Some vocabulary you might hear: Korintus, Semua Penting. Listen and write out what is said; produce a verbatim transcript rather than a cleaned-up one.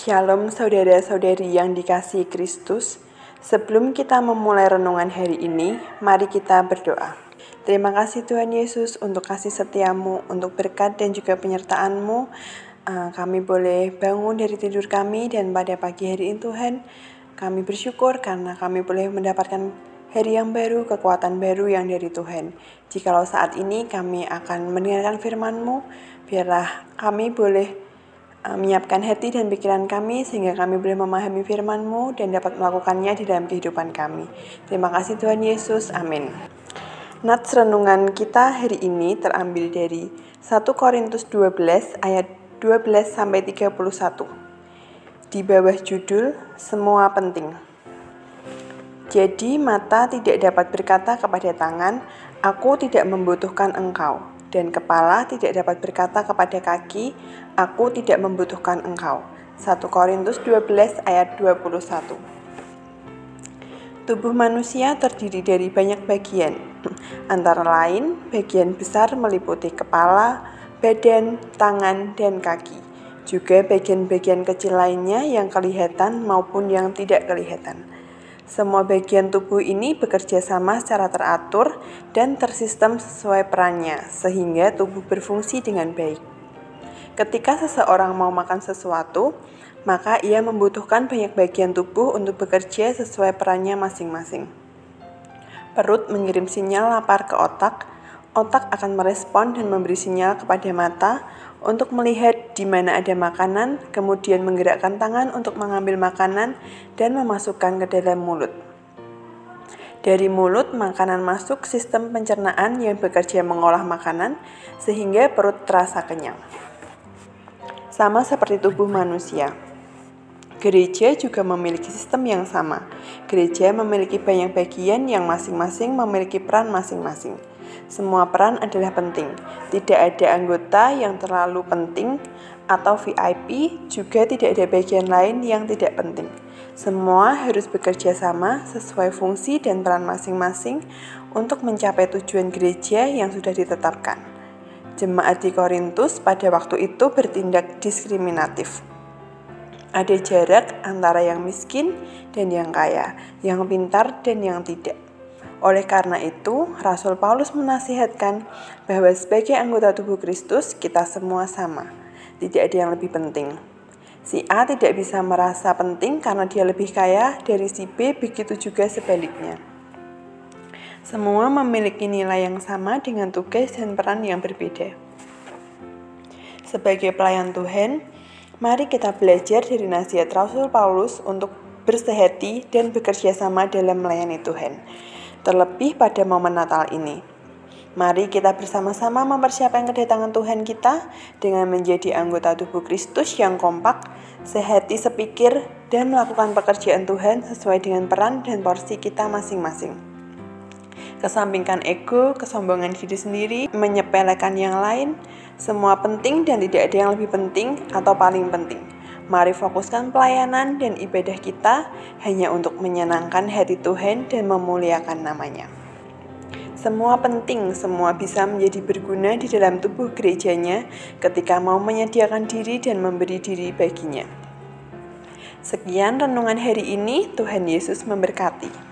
Shalom saudara-saudari yang dikasihi Kristus. Sebelum kita memulai renungan hari ini, mari kita berdoa. Terima kasih Tuhan Yesus untuk kasih setiamu, untuk berkat dan juga penyertaanmu. Kami boleh bangun dari tidur kami dan pada pagi hari ini Tuhan, kami bersyukur karena kami boleh mendapatkan hari yang baru, kekuatan baru yang dari Tuhan. Jikalau saat ini kami akan mendengarkan firman-Mu, biarlah kami boleh menyiapkan hati dan pikiran kami sehingga kami boleh memahami firman-Mu dan dapat melakukannya di dalam kehidupan kami. Terima kasih Tuhan Yesus. Amin. Nats renungan kita hari ini terambil dari satu Korintus dua belas ayat dua belas sampai tiga puluh satu. Di bawah judul Semua Penting. Jadi mata tidak dapat berkata kepada tangan, aku tidak membutuhkan engkau. Dan kepala tidak dapat berkata kepada kaki, aku tidak membutuhkan engkau. satu Korintus dua belas ayat dua puluh satu. Tubuh manusia terdiri dari banyak bagian, antara lain bagian besar meliputi kepala, badan, tangan, dan kaki. Juga bagian-bagian kecil lainnya yang kelihatan maupun yang tidak kelihatan. Semua bagian tubuh ini bekerja sama secara teratur dan tersistem sesuai perannya, sehingga tubuh berfungsi dengan baik. Ketika seseorang mau makan sesuatu, maka ia membutuhkan banyak bagian tubuh untuk bekerja sesuai perannya masing-masing. Perut mengirim sinyal lapar ke otak, otak akan merespon dan memberi sinyal kepada mata untuk melihat di mana ada makanan, kemudian menggerakkan tangan untuk mengambil makanan dan memasukkan ke dalam mulut. Dari mulut, makanan masuk sistem pencernaan yang bekerja mengolah makanan sehingga perut terasa kenyang. Sama seperti tubuh manusia. Gereja juga memiliki sistem yang sama. Gereja memiliki banyak bagian yang masing-masing memiliki peran masing-masing. Semua peran adalah penting. Tidak ada anggota yang terlalu penting atau V I P, juga tidak ada bagian lain yang tidak penting. Semua harus bekerja sama sesuai fungsi dan peran masing-masing untuk mencapai tujuan gereja yang sudah ditetapkan. Jemaat di Korintus pada waktu itu bertindak diskriminatif. Ada jarak antara yang miskin dan yang kaya, yang pintar dan yang tidak. Oleh karena itu, Rasul Paulus menasihatkan bahwa sebagai anggota tubuh Kristus, kita semua sama. Tidak ada yang lebih penting. Si A tidak bisa merasa penting karena dia lebih kaya dari si B, begitu juga sebaliknya. Semua memiliki nilai yang sama dengan tugas dan peran yang berbeda. Sebagai pelayan Tuhan, mari kita belajar dari nasihat Rasul Paulus untuk bersehati dan bekerja sama dalam melayani Tuhan. Terlebih pada momen Natal ini. Mari kita bersama-sama mempersiapkan kedatangan Tuhan kita dengan menjadi anggota tubuh Kristus yang kompak, sehati sepikir, dan melakukan pekerjaan Tuhan sesuai dengan peran dan porsi kita masing-masing. Kesampingkan ego, kesombongan diri sendiri, menyepelekan yang lain, semua penting dan tidak ada yang lebih penting atau paling penting. Mari fokuskan pelayanan dan ibadah kita hanya untuk menyenangkan hati Tuhan dan memuliakan nama-Nya. Semua penting, semua bisa menjadi berguna di dalam tubuh gerejanya ketika mau menyediakan diri dan memberi diri baginya. Sekian renungan hari ini, Tuhan Yesus memberkati.